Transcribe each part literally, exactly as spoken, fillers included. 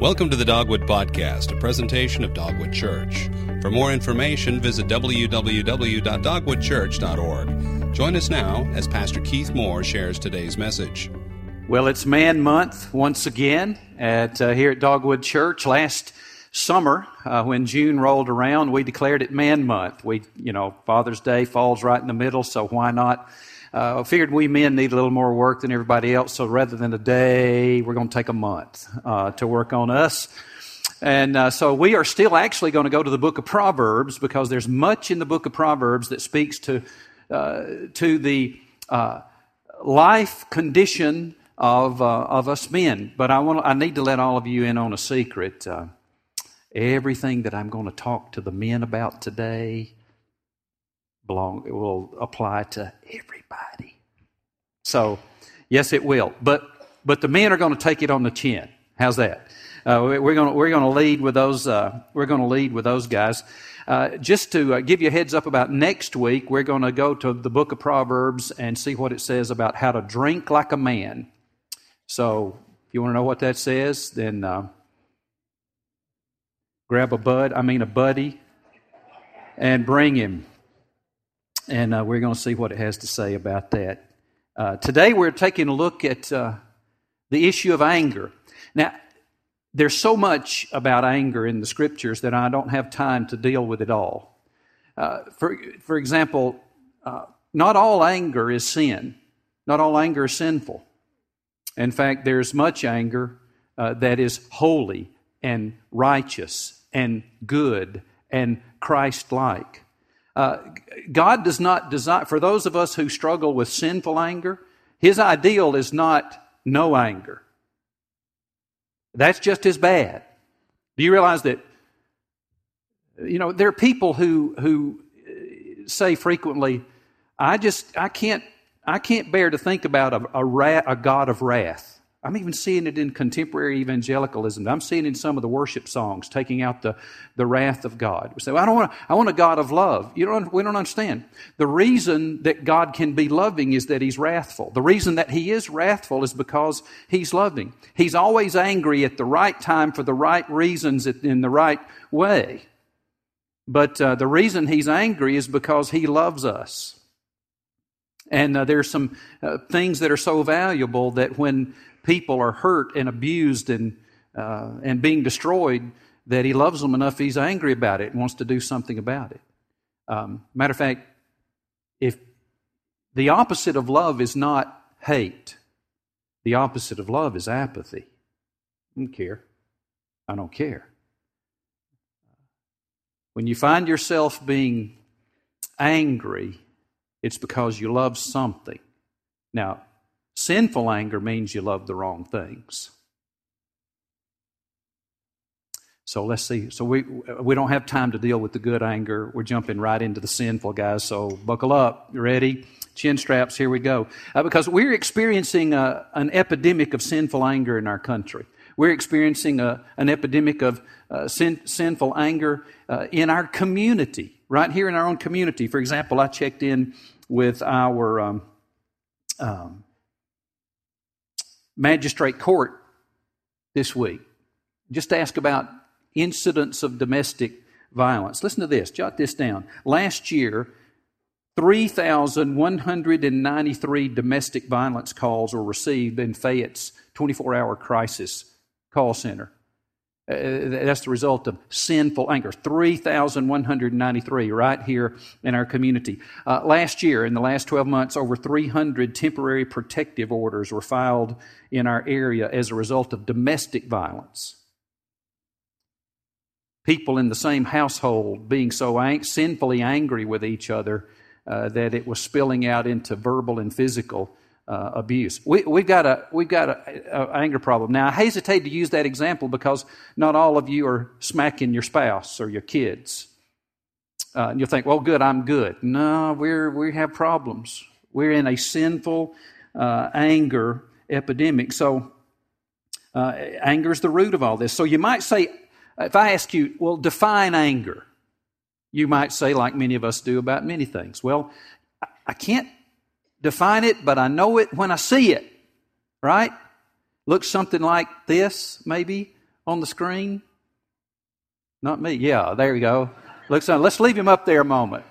Welcome to the Dogwood Podcast, a presentation of Dogwood Church. For more information, visit w w w dot dogwood church dot org. Join us now as Pastor Keith Moore shares today's message. Well, it's Man Month once again at uh, here at Dogwood Church. Last summer, uh, when June rolled around, we declared it Man Month. We, you know, Father's Day falls right in the middle, so why not? I uh, figured we men need a little more work than everybody else, so rather than a day, we're going to take a month uh, to work on us. And uh, so we are still actually going to go to the book of Proverbs, because there's much in the book of Proverbs that speaks to uh, to the uh, life condition of uh, of us men. But I want I need to let all of you in on a secret. Uh, everything that I'm going to talk to the men about today belong, it will apply to everybody. So, yes, it will. But but the men are going to take it on the chin. How's that? Uh, we, we're going to we're going to lead with those. Uh, we're going to lead with those guys. Uh, just to uh, give you a heads up about next week, we're going to go to the book of Proverbs and see what it says about how to drink like a man. So, if you want to know what that says, then uh, grab a bud. I mean a buddy, and bring him. And uh, we're going to see what it has to say about that. Uh, today we're taking a look at uh, the issue of anger. Now, there's so much about anger in the Scriptures that I don't have time to deal with it all. Uh, for, for example, uh, not all anger is sin. Not all anger is sinful. In fact, there's much anger uh, that is holy and righteous and good and Christ-like. Uh, God does not desire, for those of us who struggle with sinful anger, His ideal is not no anger. That's just as bad. Do you realize that, you know, there are people who who say frequently, I just, I can't, I can't bear to think about a, a, ra- a God of wrath. I'm even seeing it in contemporary evangelicalism. I'm seeing it in some of the worship songs, taking out the, the wrath of God. We say, well, I don't want. I want a God of love. You don't. We don't understand. The reason that God can be loving is that He's wrathful. The reason that He is wrathful is because He's loving. He's always angry at the right time for the right reasons in the right way. But uh, the reason He's angry is because He loves us. And uh, there's some uh, things that are so valuable that when people are hurt and abused and uh, and being destroyed, that He loves them enough He's angry about it and wants to do something about it. Um, matter of fact, if the opposite of love is not hate, the opposite of love is apathy. I don't care. I don't care. When you find yourself being angry, it's because you love something. Now, sinful anger means you love the wrong things. So let's see. So we we don't have time to deal with the good anger. We're jumping right into the sinful, guys. So buckle up. You ready? Chin straps. Here we go. Uh, because we're experiencing a, an epidemic of sinful anger in our country. We're experiencing a, an epidemic of uh, sin, sinful anger uh, in our community. Right here in our own community. For example, I checked in with our um, um, magistrate court this week just to ask about incidents of domestic violence. Listen to this. Jot this down. Last year, three thousand one hundred ninety-three domestic violence calls were received in Fayette's twenty-four hour crisis call center. Uh, that's the result of sinful anger. three thousand one hundred ninety-three right here in our community. Uh, last year, in the last twelve months, over three hundred temporary protective orders were filed in our area as a result of domestic violence. People in the same household being so ang- sinfully angry with each other uh, that it was spilling out into verbal and physical Uh, abuse. We, we've got a we've got a, a anger problem. Now, I hesitate to use that example because not all of you are smacking your spouse or your kids. Uh, and you'll think, "Well, good, I'm good." No, we're we have problems. We're in a sinful uh, anger epidemic. So, uh, anger is the root of all this. So, you might say, if I ask you, "Well, define anger," you might say, like many of us do about many things, "Well, I, I can't define it, but I know it when I see it," right? Looks something like this, maybe, on the screen? Not me. Yeah, there you go. Looks. On, let's leave him up there a moment.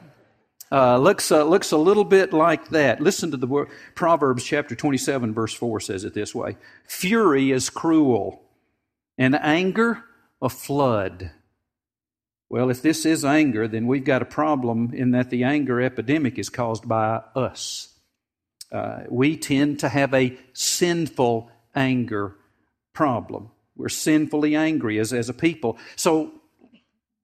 Uh, looks uh, looks a little bit like that. Listen to the word. Proverbs chapter twenty-seven, verse four says it this way. Fury is cruel, and anger a flood. Well, if this is anger, then we've got a problem in that the anger epidemic is caused by us. Uh, we tend to have a sinful anger problem. We're sinfully angry as, as a people. So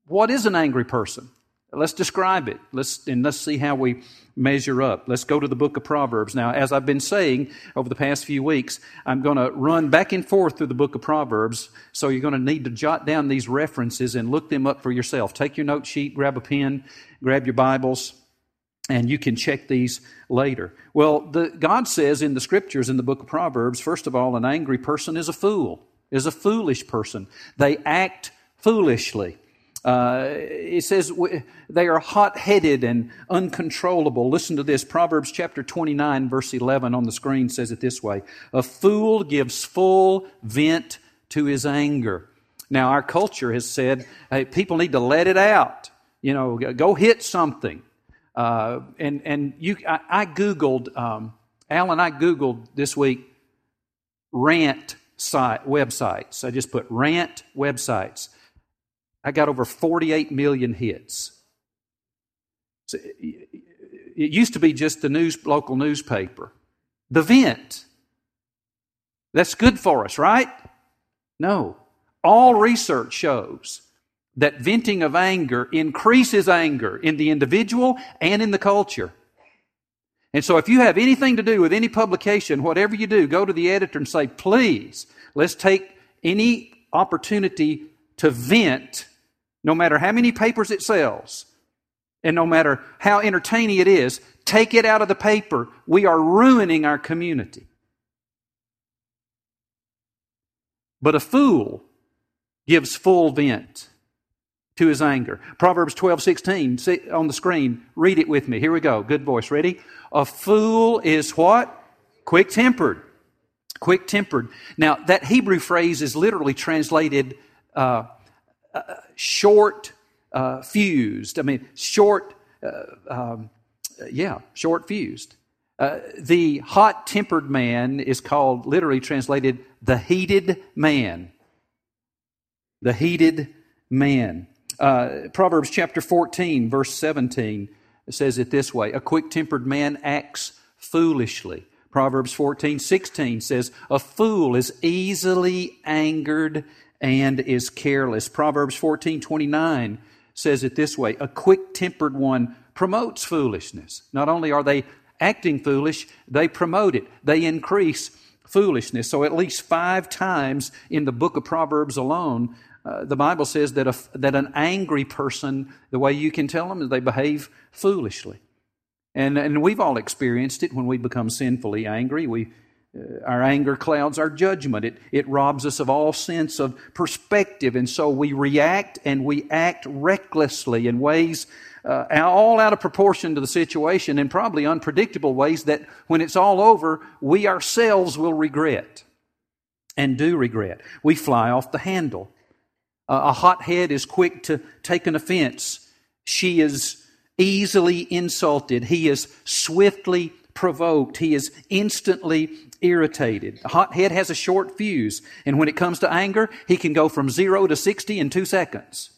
what is an angry person? Let's describe it. Let's and let's see how we measure up. Let's go to the book of Proverbs. Now, as I've been saying over the past few weeks, I'm going to run back and forth through the book of Proverbs, so you're going to need to jot down these references and look them up for yourself. Take your note sheet, grab a pen, grab your Bibles, and you can check these later. Well, the, God says in the Scriptures, in the book of Proverbs, first of all, an angry person is a fool, is a foolish person. They act foolishly. Uh, it says they are hot-headed and uncontrollable. Listen to this. Proverbs chapter twenty-nine, verse eleven on the screen says it this way. A fool gives full vent to his anger. Now, our culture has said, hey, people need to let it out. You know, go hit something. Uh, and and you, I, I Googled, um, Alan, I Googled this week rant site, websites. I just put rant websites. I got over forty-eight million hits. So it used to be just the news, local newspaper. The vent. That's good for us, right? No. All research shows that venting of anger increases anger in the individual and in the culture. And so if you have anything to do with any publication, whatever you do, go to the editor and say, please, let's take any opportunity to vent. No matter how many papers it sells, and no matter how entertaining it is, take it out of the paper. We are ruining our community. But a fool gives full vent to his anger. Proverbs twelve sixteen on the screen. Read it with me. Here we go. Good voice. Ready? A fool is what? Quick-tempered. Quick-tempered. Now, that Hebrew phrase is literally translated Uh, Uh, short uh, fused. I mean, short, uh, um, yeah, short fused. Uh, the hot-tempered man is called, literally translated, the heated man. The heated man. Uh, Proverbs chapter fourteen, verse seventeen says it this way. A quick-tempered man acts foolishly. Proverbs fourteen, sixteen says, a fool is easily angered and is careless. Proverbs fourteen twenty-nine says it this way. A quick-tempered one promotes foolishness. Not only are they acting foolish, they promote it. They increase foolishness. So at least five times in the book of Proverbs alone, uh, the Bible says that, a, that an angry person, the way you can tell them is they behave foolishly. And, and we've all experienced it when we become sinfully angry. We Our anger clouds our judgment. It, it robs us of all sense of perspective. And so we react and we act recklessly in ways uh, all out of proportion to the situation and probably unpredictable ways that when it's all over, we ourselves will regret and do regret. We fly off the handle. Uh, a hothead is quick to take an offense. She is easily insulted. He is swiftly provoked. He is instantly irritated. A hothead has a short fuse, and when it comes to anger, he can go from zero to sixty in two seconds.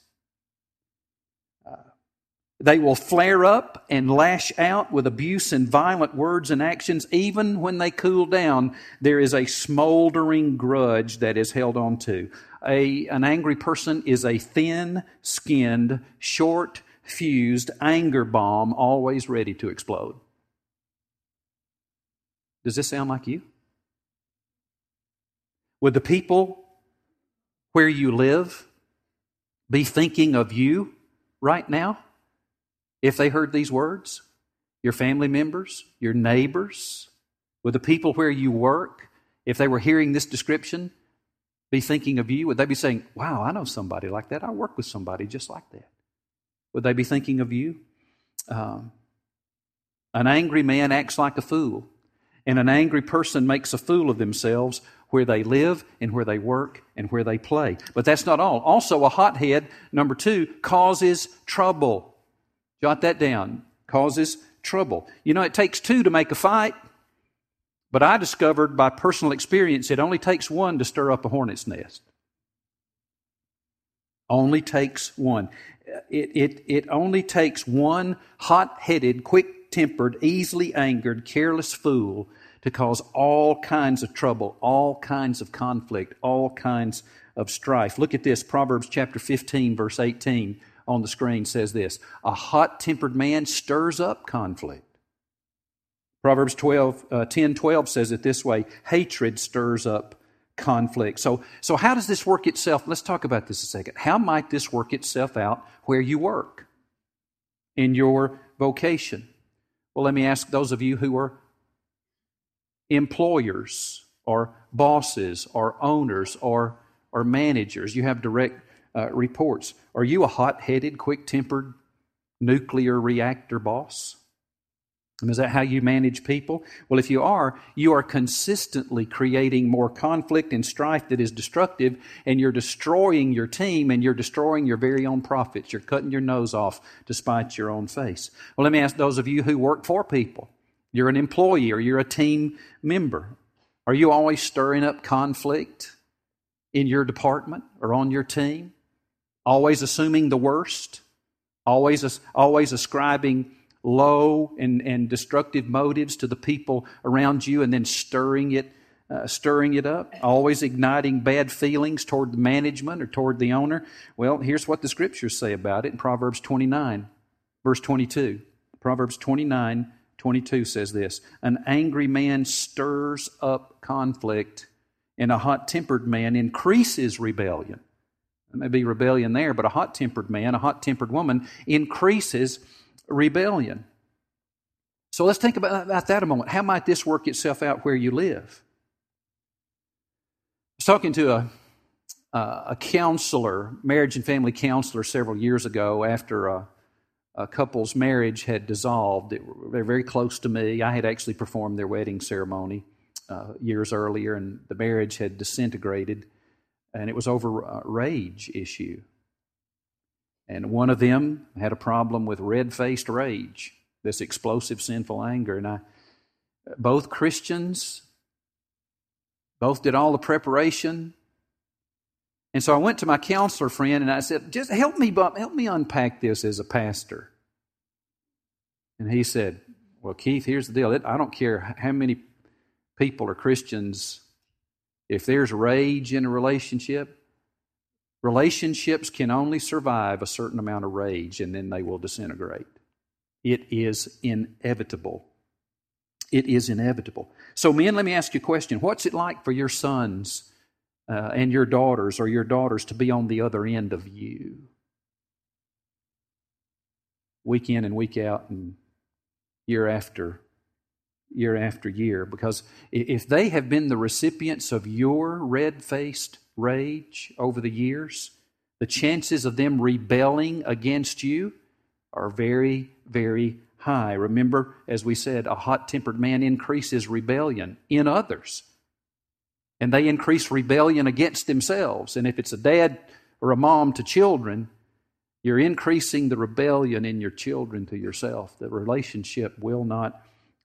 Uh, they will flare up and lash out with abuse and violent words and actions. Even when they cool down, there is a smoldering grudge that is held on to. A, an angry person is a thin-skinned, short-fused anger bomb always ready to explode. Does this sound like you? Would the people where you live be thinking of you right now if they heard these words? Your family members, your neighbors, would the people where you work, if they were hearing this description, be thinking of you? Would they be saying, wow, I know somebody like that. I work with somebody just like that. Would they be thinking of you? Um, an angry man acts like a fool. And an angry person makes a fool of themselves where they live and where they work and where they play. But that's not all. Also, a hothead, number two, causes trouble. Jot that down. Causes trouble. You know, it takes two to make a fight, but I discovered by personal experience it only takes one to stir up a hornet's nest. Only takes one. It, it, it only takes one hot-headed, quick-tempered, easily angered, careless fool to cause all kinds of trouble, all kinds of conflict, all kinds of strife. Look at this. Proverbs chapter fifteen, verse eighteen on the screen says this: a hot-tempered man stirs up conflict. Proverbs twelve, uh, ten, twelve says it this way: hatred stirs up conflict. So, so how does this work itself? Let's talk about this a second. How might this work itself out where you work, in your vocation? Well, let me ask those of you who are employers or bosses or owners or, or managers. You have direct uh, reports. Are you a hot-headed, quick-tempered, nuclear reactor boss? Is that how you manage people? Well, if you are, you are consistently creating more conflict and strife that is destructive, and you're destroying your team, and you're destroying your very own profits. You're cutting your nose off to spite your own face. Well, let me ask those of you who work for people. You're an employee or you're a team member. Are you always stirring up conflict in your department or on your team? Always assuming the worst? Always, always ascribing low and, and destructive motives to the people around you, and then stirring it, uh, stirring it up, always igniting bad feelings toward the management or toward the owner? Well, here's what the Scriptures say about it in Proverbs twenty-nine, verse twenty-two. Proverbs twenty-nine, twenty-two says this: an angry man stirs up conflict, and a hot-tempered man increases rebellion. There may be rebellion there, but a hot-tempered man, a hot-tempered woman increases rebellion. So let's think about, about that a moment. How might this work itself out where you live? I was talking to a uh, a counselor, marriage and family counselor, several years ago after a, a couple's marriage had dissolved. They were very close to me. I had actually performed their wedding ceremony uh, years earlier, and the marriage had disintegrated, and it was over a rage issue. And one of them had a problem with red-faced rage, this explosive, sinful anger. And I, both Christians, both did all the preparation. And so I went to my counselor friend and I said, just help me, help me unpack this as a pastor. And he said, well, Keith, here's the deal. I don't care how many people are Christians. If there's rage in a relationship, relationships can only survive a certain amount of rage, and then they will disintegrate. It is inevitable. It is inevitable. So men, let me ask you a question. What's it like for your sons uh, and your daughters or your daughters to be on the other end of you? Week in and week out and year after year after year. Because if they have been the recipients of your red-faced rage over the years, the chances of them rebelling against you are very, very high. Remember, as we said, a hot-tempered man increases rebellion in others, and they increase rebellion against themselves. And if it's a dad or a mom to children, you're increasing the rebellion in your children to yourself. The relationship will not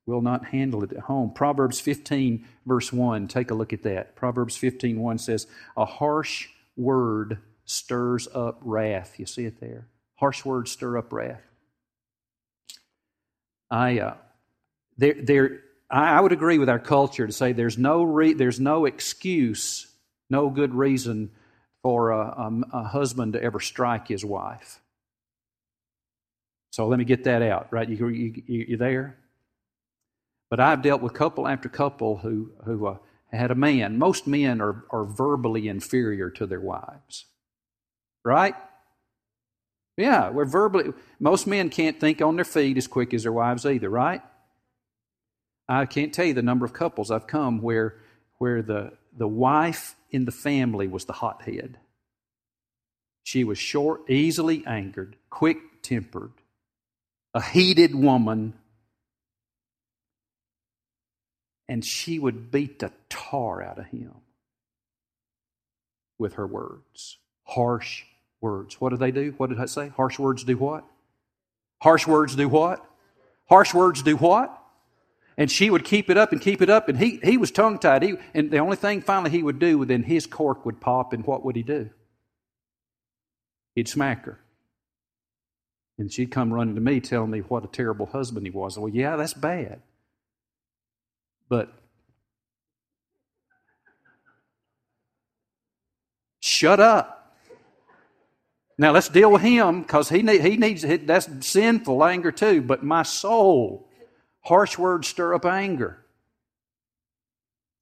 will not handle it at home. Proverbs fifteen, verse one, take a look at that. Proverbs fifteen, one says, a harsh word stirs up wrath. You see it there? Harsh words stir up wrath. I, uh, there, there, I would agree with our culture to say there's no, re- there's no excuse, no good reason for a, a, a husband to ever strike his wife. So let me get that out, right? You, you, you, you there? But I've dealt with couple after couple who, who uh, had a man. Most men are, are verbally inferior to their wives, right? Yeah, we're verbally... Most men can't think on their feet as quick as their wives either, right? I can't tell you the number of couples I've come where where the, the wife in the family was the hothead. She was short, easily angered, quick-tempered, a heated woman. And she would beat the tar out of him. with her words. Harsh words. What do they do? What did I say? Harsh words do what? Harsh words do what? Harsh words do what? And she would keep it up and keep it up, and he he was tongue-tied. He, and the only thing finally he would do, then his cork would pop, and what would he do? He'd smack her. And she'd come running to me telling me what a terrible husband he was. Well, yeah, that's bad. But shut up. Now let's deal with him, because he need, he needs that's sinful anger too. But my soul. Harsh words stir up anger.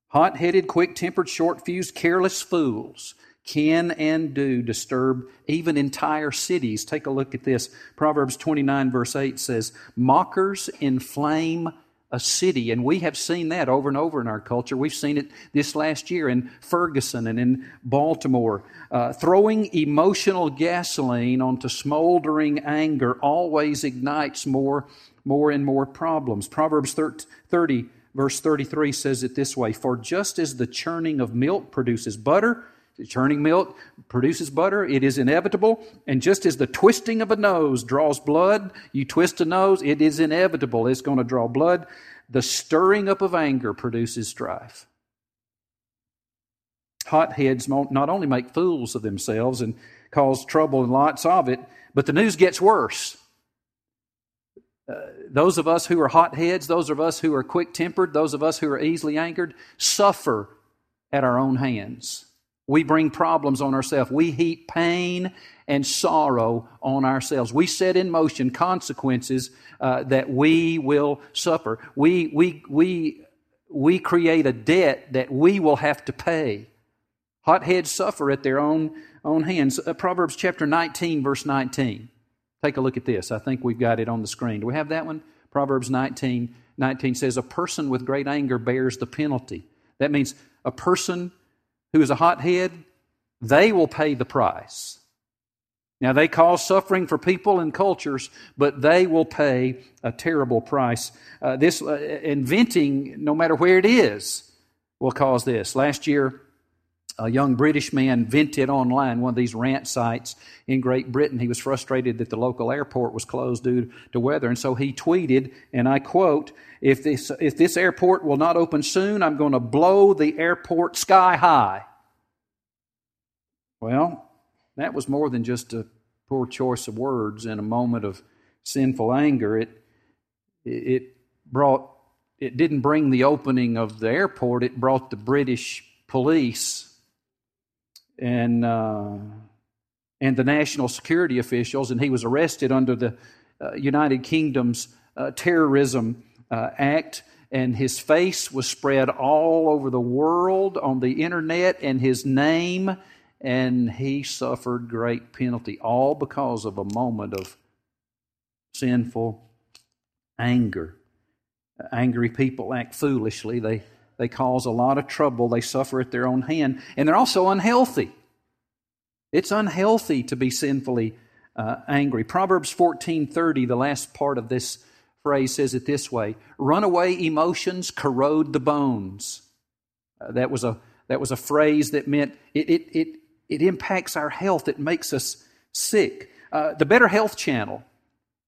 Hot-headed, quick-tempered, short-fused, careless fools can and do disturb even entire cities. Take a look at this. Proverbs twenty-nine, verse eight says, mockers inflame a city. And we have seen that over and over in our culture. We've seen it this last year in Ferguson and in Baltimore. Uh, throwing emotional gasoline onto smoldering anger always ignites more More and more problems. Proverbs thirty, verse thirty-three says it this way, for just as the churning of milk produces butter, the churning milk produces butter, it is inevitable, and just as the twisting of a nose draws blood, you twist a nose, it is inevitable, it's going to draw blood, the stirring up of anger produces strife. Hotheads not only make fools of themselves and cause trouble and lots of it, but the news gets worse. Uh, those of us who are hotheads, those of us who are quick-tempered, those of us who are easily angered, suffer at our own hands. We bring problems on ourselves. We heap pain and sorrow on ourselves. We set in motion consequences uh, that we will suffer. We we we we create a debt that we will have to pay. Hotheads suffer at their own own hands. Uh, Proverbs chapter nineteen, verse nineteen. Take a look at this. I think we've got it on the screen. Do we have that one? Proverbs nineteen, nineteen says, a person with great anger bears the penalty. That means a person who is a hothead, they will pay the price. Now, they cause suffering for people and cultures, but they will pay a terrible price. Uh, this uh, inventing, no matter where it is, will cause this. Last year, a young British man vented online one of these rant sites in Great Britain. He was frustrated that the local airport was closed due to weather, and so he tweeted, and I quote, if this if this airport will not open soon, I'm going to blow the airport sky high. Well, that was more than just a poor choice of words in a moment of sinful anger. It it brought it didn't bring the opening of the airport. It brought the British police and uh, and the national security officials, and he was arrested under the uh, United Kingdom's uh, Terrorism uh, Act, and his face was spread all over the world on the internet, and his name, and he suffered great penalty, all because of a moment of sinful anger. Angry people act foolishly. They They cause a lot of trouble. They suffer at their own hand. And they're also unhealthy. It's unhealthy to be sinfully uh, angry. Proverbs fourteen thirty, the last part of this phrase, says it this way, runaway emotions corrode the bones. Uh, that was a that was a phrase that meant it it it, it impacts our health. It makes us sick. Uh, the Better Health Channel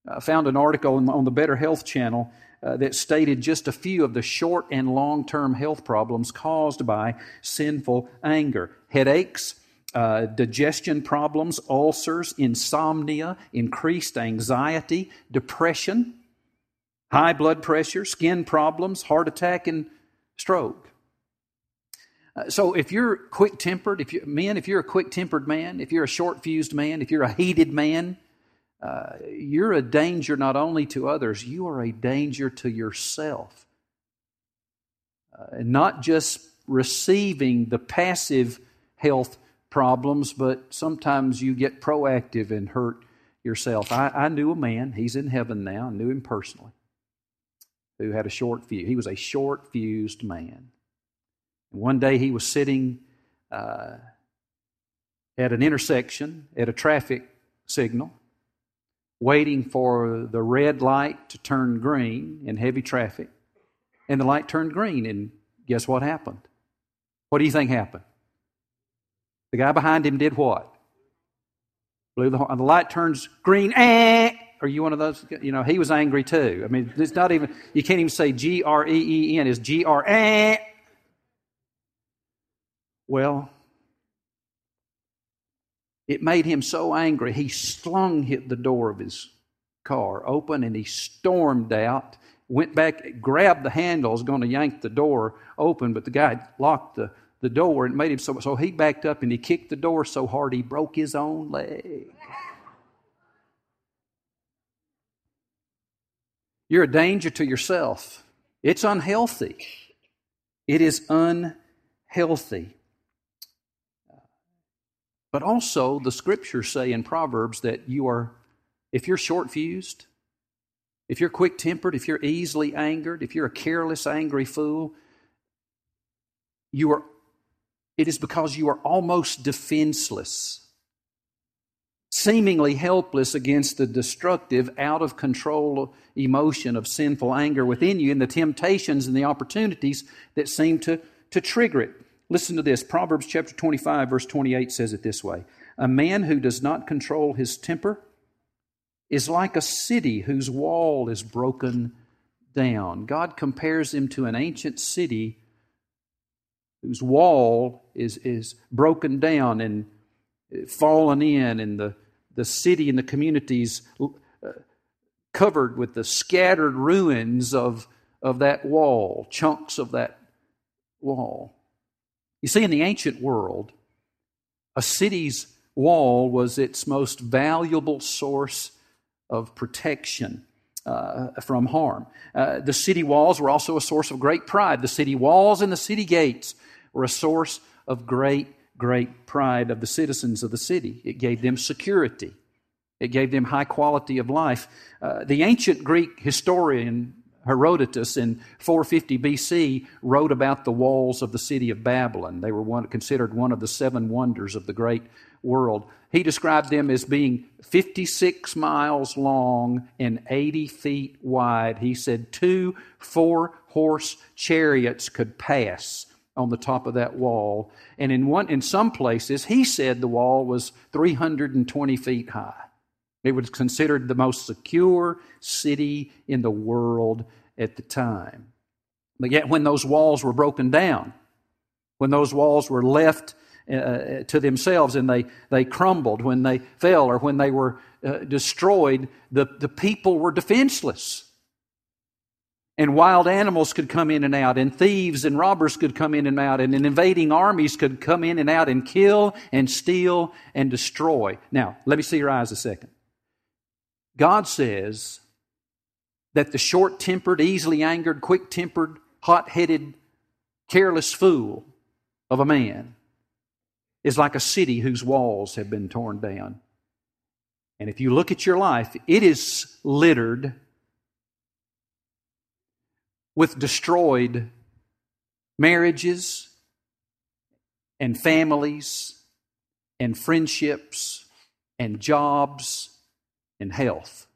uh, found an article on the Better Health Channel Uh, that stated just a few of the short and long-term health problems caused by sinful anger. Headaches, uh, digestion problems, ulcers, insomnia, increased anxiety, depression, high blood pressure, skin problems, heart attack, and stroke. Uh, so if you're quick-tempered, if you men, if you're a quick-tempered man, if you're a short-fused man, if you're a heated man, Uh, you're a danger not only to others, you are a danger to yourself. Uh, not just receiving the passive health problems, but sometimes you get proactive and hurt yourself. I, I knew a man, he's in heaven now, I knew him personally, who had a short fuse. He was a short-fused man. One day he was sitting uh, at an intersection, at a traffic signal, waiting for the red light to turn green in heavy traffic. And the light turned green, and guess what happened? What do you think happened? The guy behind him did what? Blew the horn. And the light turns green. Eh! Are you one of those? You know, he was angry too. I mean, it's not even, you can't even say G R E E N. It's G R. Eh! Well, it made him so angry, he slung hit the door of his car open and he stormed out, went back, grabbed the handle, was going to yank the door open, but the guy locked the, the door and made him so, so he backed up and he kicked the door so hard he broke his own leg. You're a danger to yourself. It's unhealthy. It is unhealthy. But also, the scriptures say in Proverbs that you are, if you're short-fused, if you're quick-tempered, if you're easily angered, if you're a careless, angry fool, you are. It is because you are almost defenseless, seemingly helpless against the destructive, out-of-control emotion of sinful anger within you and the temptations and the opportunities that seem to, to trigger it. Listen to this. Proverbs chapter twenty-five, verse twenty-eight says it this way. A man who does not control his temper is like a city whose wall is broken down. God compares him to an ancient city whose wall is, is broken down and fallen in, and the, the city and the communities covered with the scattered ruins of, of that wall, chunks of that wall. You see, in the ancient world, a city's wall was its most valuable source of protection uh, from harm. Uh, the city walls were also a source of great pride. The city walls and the city gates were a source of great, great pride of the citizens of the city. It gave them security. It gave them high quality of life. Uh, the ancient Greek historian Herodotus in four fifty B C wrote about the walls of the city of Babylon. They were one, considered one of the seven wonders of the great world. He described them as being fifty-six miles long and eighty feet wide. He said two four-horse chariots could pass on the top of that wall. And in one, in some places, he said the wall was three hundred twenty feet high. It was considered the most secure city in the world at the time. But yet when those walls were broken down, when those walls were left uh, to themselves and they, they crumbled, when they fell or when they were uh, destroyed, the, the people were defenseless. And wild animals could come in and out, and thieves and robbers could come in and out, and invading armies could come in and out and kill and steal and destroy. Now, let me see your eyes a second. God says that the short-tempered, easily angered, quick-tempered, hot-headed, careless fool of a man is like a city whose walls have been torn down. And if you look at your life, it is littered with destroyed marriages and families and friendships and jobs and health.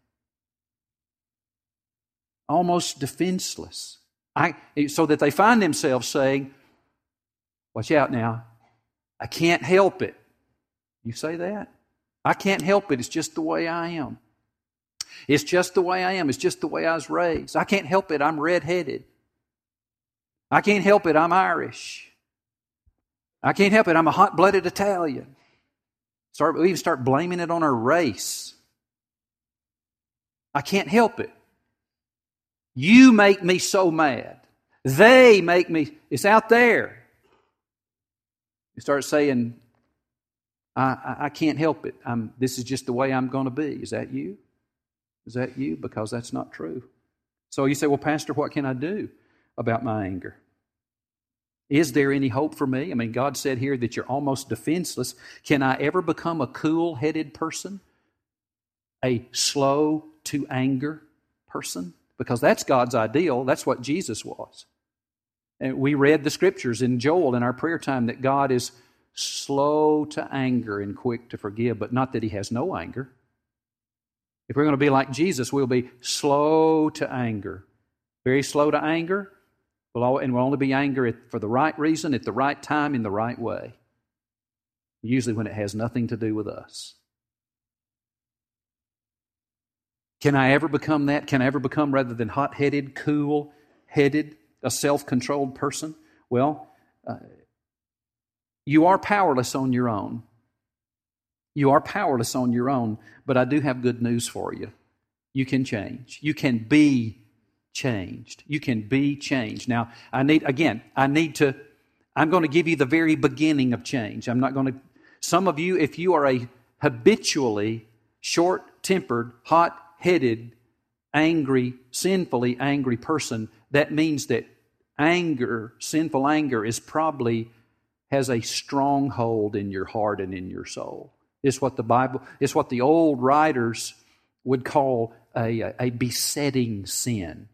Almost defenseless. I, so that they find themselves saying, watch out now, I can't help it. You say that? I can't help it. It's just the way I am. It's just the way I am. It's just the way I was raised. I can't help it. I'm red-headed. I can't help it. I'm Irish. I can't help it. I'm a hot-blooded Italian. Start, we even start blaming it on our race. I can't help it. You make me so mad. They make me... It's out there. You start saying, I, I, I can't help it. I'm, this is just the way I'm going to be. Is that you? Is that you? Because that's not true. So you say, well, Pastor, what can I do about my anger? Is there any hope for me? I mean, God said here that you're almost defenseless. Can I ever become a cool-headed person? A slow-to-anger person? Because that's God's ideal. That's what Jesus was. And we read the scriptures in Joel in our prayer time that God is slow to anger and quick to forgive, but not that He has no anger. If we're going to be like Jesus, we'll be slow to anger. Very slow to anger, and we'll only be angry for the right reason, at the right time, in the right way. usually when it has nothing to do with us. Can I ever become that? Can I ever become, rather than hot-headed, cool-headed, a self-controlled person? Well, uh, you are powerless on your own. You are powerless on your own, but I do have good news for you. You can change. You can be changed. You can be changed. Now, I need, again, I need to, I'm going to give you the very beginning of change. I'm not going to, some of you, if you are a habitually short-tempered, hot headed, angry, sinfully angry person, that means that anger, sinful anger, is probably has a stronghold in your heart and in your soul. It's what the Bible, it's what the old writers would call a, a besetting sin.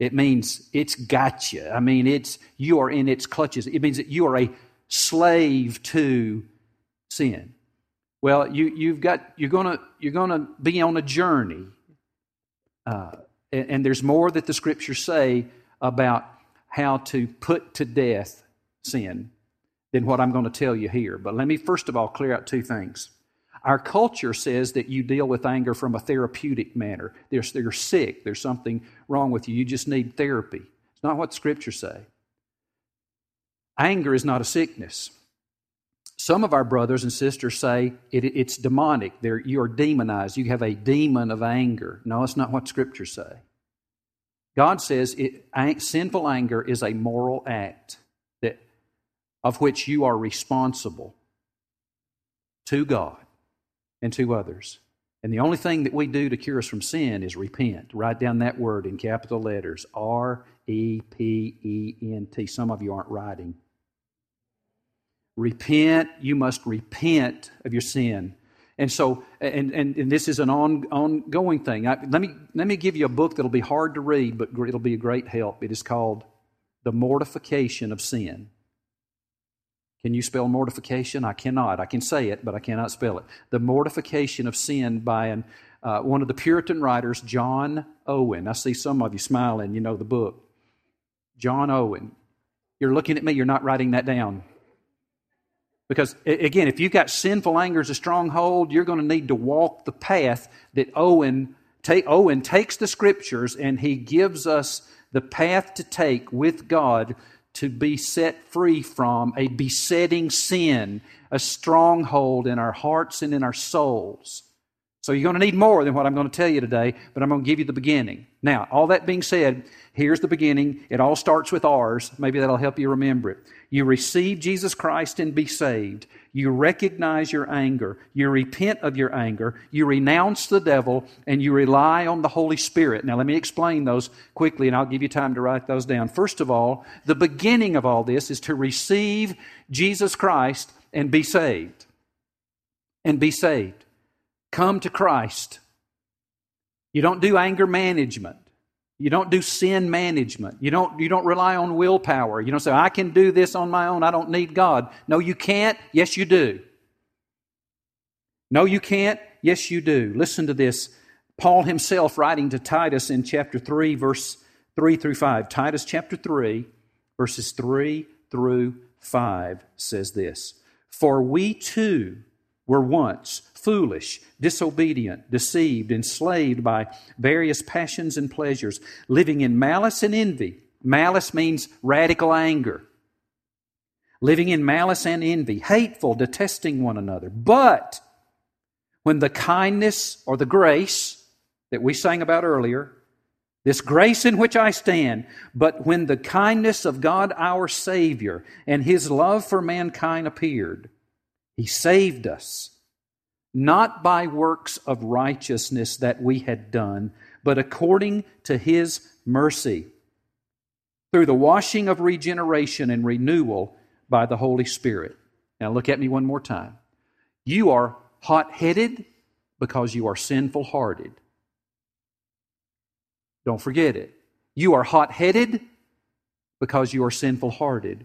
It means it's got you. I mean, it's you are in its clutches. It means that you are a slave to sin. Well, you you've got you're gonna you're gonna be on a journey. Uh, and, and there's more that the Scriptures say about how to put to death sin than what I'm going to tell you here. But let me first of all clear out two things. Our culture says that you deal with anger from a therapeutic manner. There's, you're sick. There's something wrong with you. You just need therapy. It's not what the Scriptures say. Anger is not a sickness. Some of our brothers and sisters say it, it's demonic. They're, you are demonized. You have a demon of anger. No, it's not what Scriptures say. God says it, sinful anger is a moral act that, of which you are responsible to God and to others. And the only thing that we do to cure us from sin is repent. Write down that word in capital letters, R E P E N T. Some of you aren't writing. Repent, you must repent of your sin. And so, and and, and this is an on, ongoing thing. I, let me let me give you a book that'll be hard to read, but it'll be a great help. It is called The Mortification of Sin. Can you spell mortification? I cannot. I can say it, but I cannot spell it. The Mortification of Sin by an, uh, one of the Puritan writers, John Owen. I see some of you smiling, you know the book. John Owen. You're looking at me, you're not writing that down. Because, again, if you've got sinful anger as a stronghold, you're going to need to walk the path that Owen, ta- Owen takes the Scriptures and he gives us the path to take with God to be set free from a besetting sin, a stronghold in our hearts and in our souls. So you're going to need more than what I'm going to tell you today, but I'm going to give you the beginning. Now, all that being said, here's the beginning. It all starts with ours. Maybe that'll help you remember it. You receive Jesus Christ and be saved. You recognize your anger. You repent of your anger. You renounce the devil, and you rely on the Holy Spirit. Now, let me explain those quickly, and I'll give you time to write those down. First of all, the beginning of all this is to receive Jesus Christ and be saved. And be saved. Come to Christ. You don't do anger management. You don't do sin management. You don't, you don't rely on willpower. You don't say, I can do this on my own. I don't need God. No, you can't. Yes, you do. No, you can't. Yes, you do. Listen to this. Paul himself writing to Titus in chapter three, verse three through five. Titus chapter three, verses three through five says this. For we too were once foolish, disobedient, deceived, enslaved by various passions and pleasures, living in malice and envy. Malice means radical anger. Living in malice and envy, hateful, detesting one another. But when the kindness or the grace that we sang about earlier, this grace in which I stand, but when the kindness of God our Savior and His love for mankind appeared, He saved us. Not by works of righteousness that we had done, but according to His mercy, through the washing of regeneration and renewal by the Holy Spirit. Now look at me one more time. You are hot-headed because you are sinful-hearted. Don't forget it. You are hot-headed because you are sinful-hearted.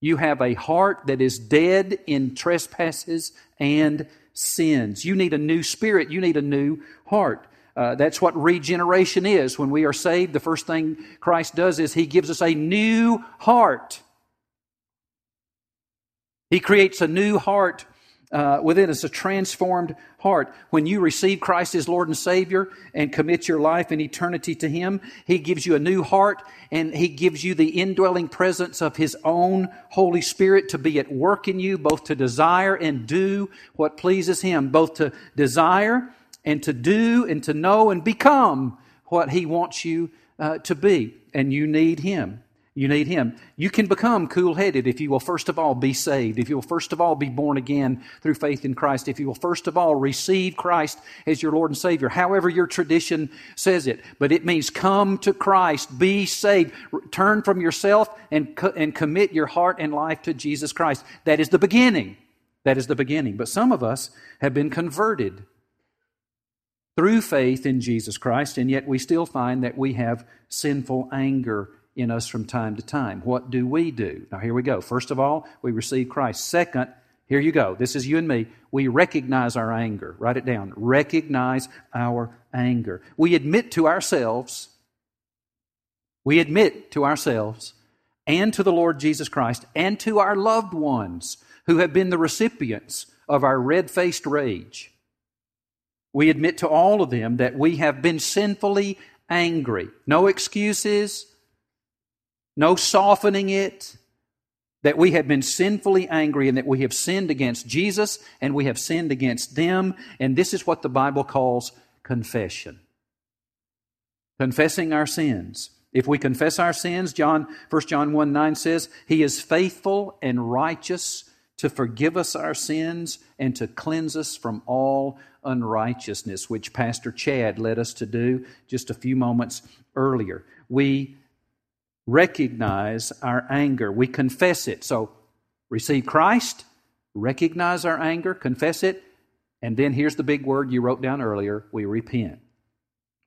You have a heart that is dead in trespasses and sins. You need a new spirit. You need a new heart. Uh, that's what regeneration is. When we are saved, the first thing Christ does is He gives us a new heart. He creates a new heart uh, within us, a transformed heart. When you receive Christ as Lord and Savior and commit your life and eternity to Him, He gives you a new heart, and He gives you the indwelling presence of His own Holy Spirit to be at work in you, both to desire and do what pleases Him, both to desire and to do and to know and become what He wants you uh, to be. And you need Him. You need Him. You can become cool-headed if you will first of all be saved, if you will first of all be born again through faith in Christ, if you will first of all receive Christ as your Lord and Savior, however your tradition says it. But it means come to Christ, be saved, turn from yourself and, co- and commit your heart and life to Jesus Christ. That is the beginning. That is the beginning. But some of us have been converted through faith in Jesus Christ, and yet we still find that we have sinful anger in us from time to time. What do we do? Now, here we go. First of all, we receive Christ. Second, here you go. This is you and me. We recognize our anger. Write it down. Recognize our anger. We admit to ourselves, we admit to ourselves and to the Lord Jesus Christ and to our loved ones who have been the recipients of our red-faced rage. We admit to all of them that we have been sinfully angry. No excuses, no softening it, that we have been sinfully angry and that we have sinned against Jesus and we have sinned against them. And this is what the Bible calls confession. Confessing our sins. If we confess our sins, John, First John one nine says, He is faithful and righteous to forgive us our sins and to cleanse us from all unrighteousness, which Pastor Chad led us to do just a few moments earlier. We recognize our anger. We confess it. So receive Christ, recognize our anger, confess it, and then here's the big word you wrote down earlier, we repent.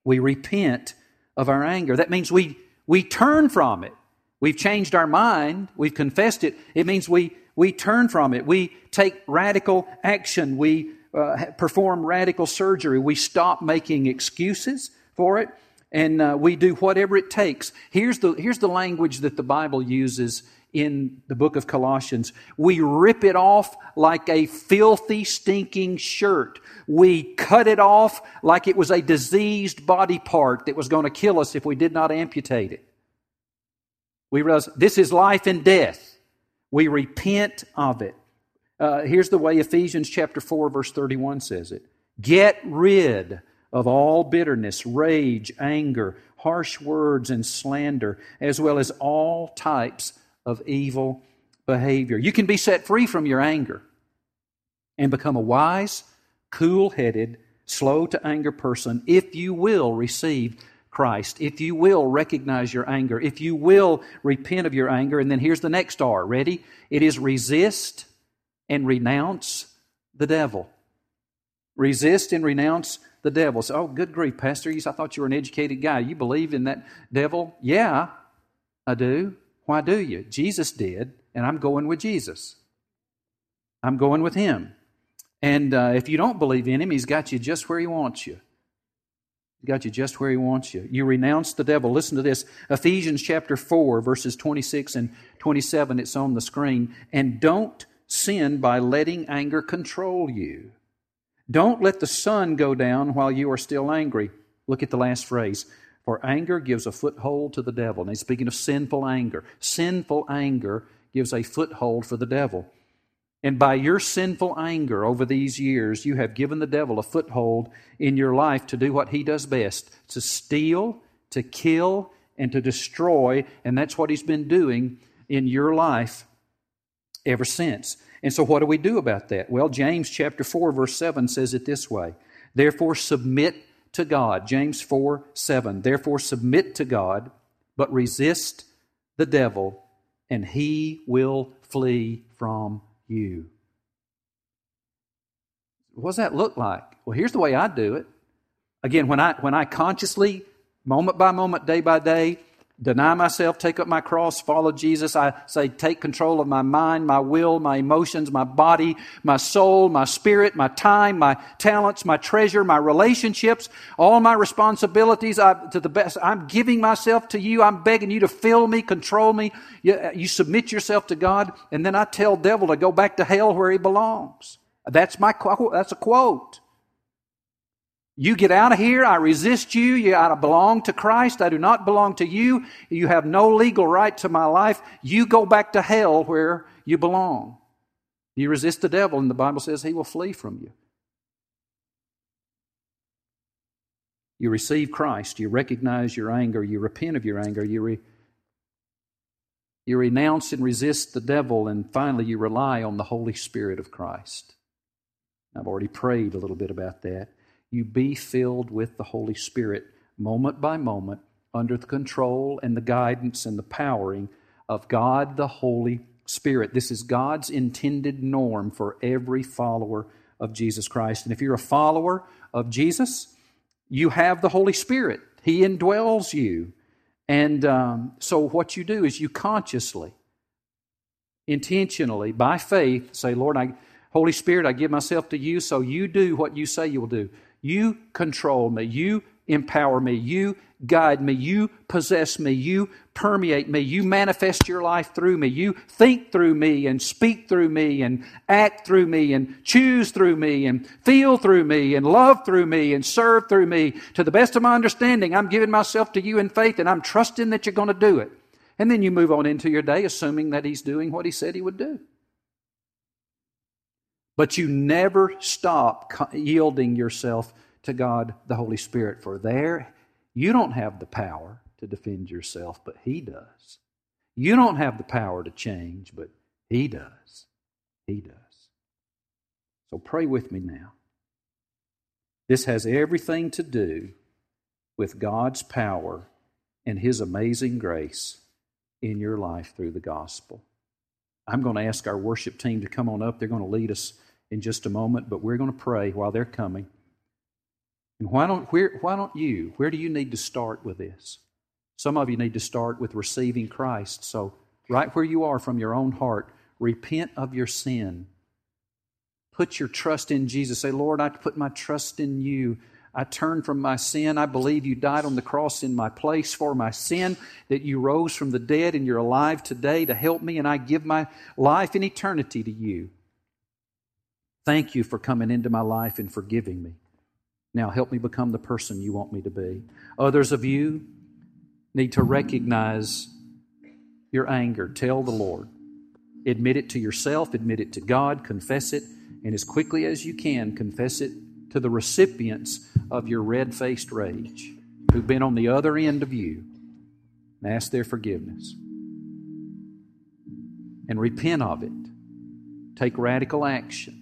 We repent of our anger. That means we we turn from it. We've changed our mind. We've confessed it. It means we, we turn from it. We take radical action. We uh, perform radical surgery. We stop making excuses for it. And uh, we do whatever it takes. Here's the, here's the language that the Bible uses in the book of Colossians. We rip it off like a filthy, stinking shirt. We cut it off like it was a diseased body part that was going to kill us if we did not amputate it. We realize this is life and death. We repent of it. Uh, here's the way Ephesians chapter four, verse thirty-one says it. Get rid of of all bitterness, rage, anger, harsh words, and slander, as well as all types of evil behavior. You can be set free from your anger and become a wise, cool-headed, slow-to-anger person if you will receive Christ, if you will recognize your anger, if you will repent of your anger. And then here's the next R. Ready? It is resist and renounce the devil. Resist and renounce the devil. So, oh, good grief, Pastor. I thought you were an educated guy. You believe in that devil? Yeah, I do. Why do you? Jesus did, and I'm going with Jesus. I'm going with Him. And uh, if you don't believe in Him, He's got you just where He wants you. He's got you just where He wants you. You renounce the devil. Listen to this. Ephesians chapter four, verses twenty-six and twenty-seven. It's on the screen. And don't sin by letting anger control you. Don't let the sun go down while you are still angry. Look at the last phrase. For anger gives a foothold to the devil. And he's speaking of sinful anger. Sinful anger gives a foothold for the devil. And by your sinful anger over these years, you have given the devil a foothold in your life to do what he does best, to steal, to kill, and to destroy. And that's what he's been doing in your life ever since. And so what do we do about that? Well, James chapter four, verse seven says it this way. Therefore submit to God. James four, seven. Therefore submit to God, but resist the devil, and he will flee from you. What does that look like? Well, here's the way I do it. Again, when I when I consciously, moment by moment, day by day, deny myself, take up my cross, follow Jesus. I say take control of my mind, my will, my emotions, my body, my soul, my spirit, my time, my talents, my treasure, my relationships, all my responsibilities. I, to the best, I'm giving myself to you. I'm begging you to fill me, control me. You, you submit yourself to God, and then I tell devil to go back to hell where he belongs. That's my that's a quote. You get out of here. I resist you. you. I belong to Christ. I do not belong to you. You have no legal right to my life. You go back to hell where you belong. You resist the devil, and the Bible says he will flee from you. You receive Christ. You recognize your anger. You repent of your anger. You, re, you renounce and resist the devil, and finally you rely on the Holy Spirit of Christ. I've already prayed a little bit about that. You be filled with the Holy Spirit moment by moment under the control and the guidance and the powering of God the Holy Spirit. This is God's intended norm for every follower of Jesus Christ. And if you're a follower of Jesus, you have the Holy Spirit. He indwells you. And um, so what you do is you consciously, intentionally, by faith, say, Lord, I, Holy Spirit, I give myself to you, so you do what you say you will do. You control me. You empower me. You guide me. You possess me. You permeate me. You manifest your life through me. You think through me and speak through me and act through me and choose through me and feel through me and love through me and serve through me. To the best of my understanding, I'm giving myself to you in faith, and I'm trusting that you're going to do it. And then you move on into your day assuming that He's doing what He said He would do. But you never stop yielding yourself to God, the Holy Spirit. For there, you don't have the power to defend yourself, but He does. You don't have the power to change, but He does. He does. So pray with me now. This has everything to do with God's power and His amazing grace in your life through the gospel. I'm going to ask our worship team to come on up. They're going to lead us in just a moment, but we're going to pray while they're coming. And why don't where, why don't you, where do you need to start with this? Some of you need to start with receiving Christ. So right where you are from your own heart, repent of your sin. Put your trust in Jesus. Say, Lord, I put my trust in you. I turn from my sin. I believe you died on the cross in my place for my sin, that you rose from the dead and you're alive today to help me, and I give my life and eternity to you. Thank you for coming into my life and forgiving me. Now help me become the person you want me to be. Others of you need to recognize your anger. Tell the Lord. Admit it to yourself. Admit it to God. Confess it. And as quickly as you can, confess it to the recipients of your red-faced rage who've been on the other end of you, and ask their forgiveness. And repent of it. Take radical action.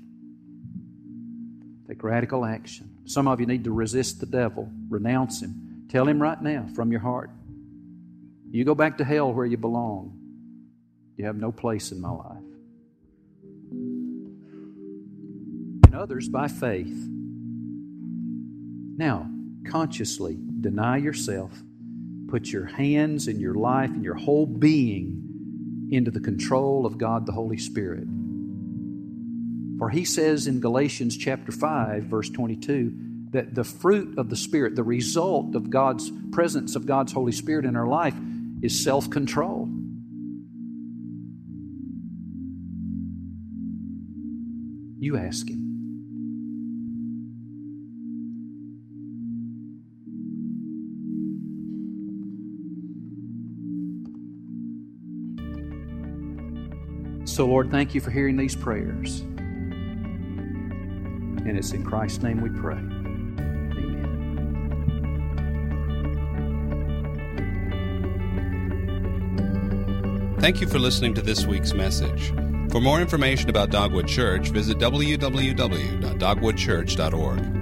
Take radical action. Some of you need to resist the devil. Renounce him. Tell him right now from your heart, you go back to hell where you belong. You have no place in my life. And others, by faith, now, consciously deny yourself. Put your hands and your life and your whole being into the control of God the Holy Spirit. For He says in Galatians chapter five, verse twenty-two, that the fruit of the Spirit, the result of God's presence of God's Holy Spirit in our life, is self-control. You ask Him. So, Lord, thank you for hearing these prayers. And it's in Christ's name we pray. Amen. Thank you for listening to this week's message. For more information about Dogwood Church, visit w w w dot dogwood church dot org.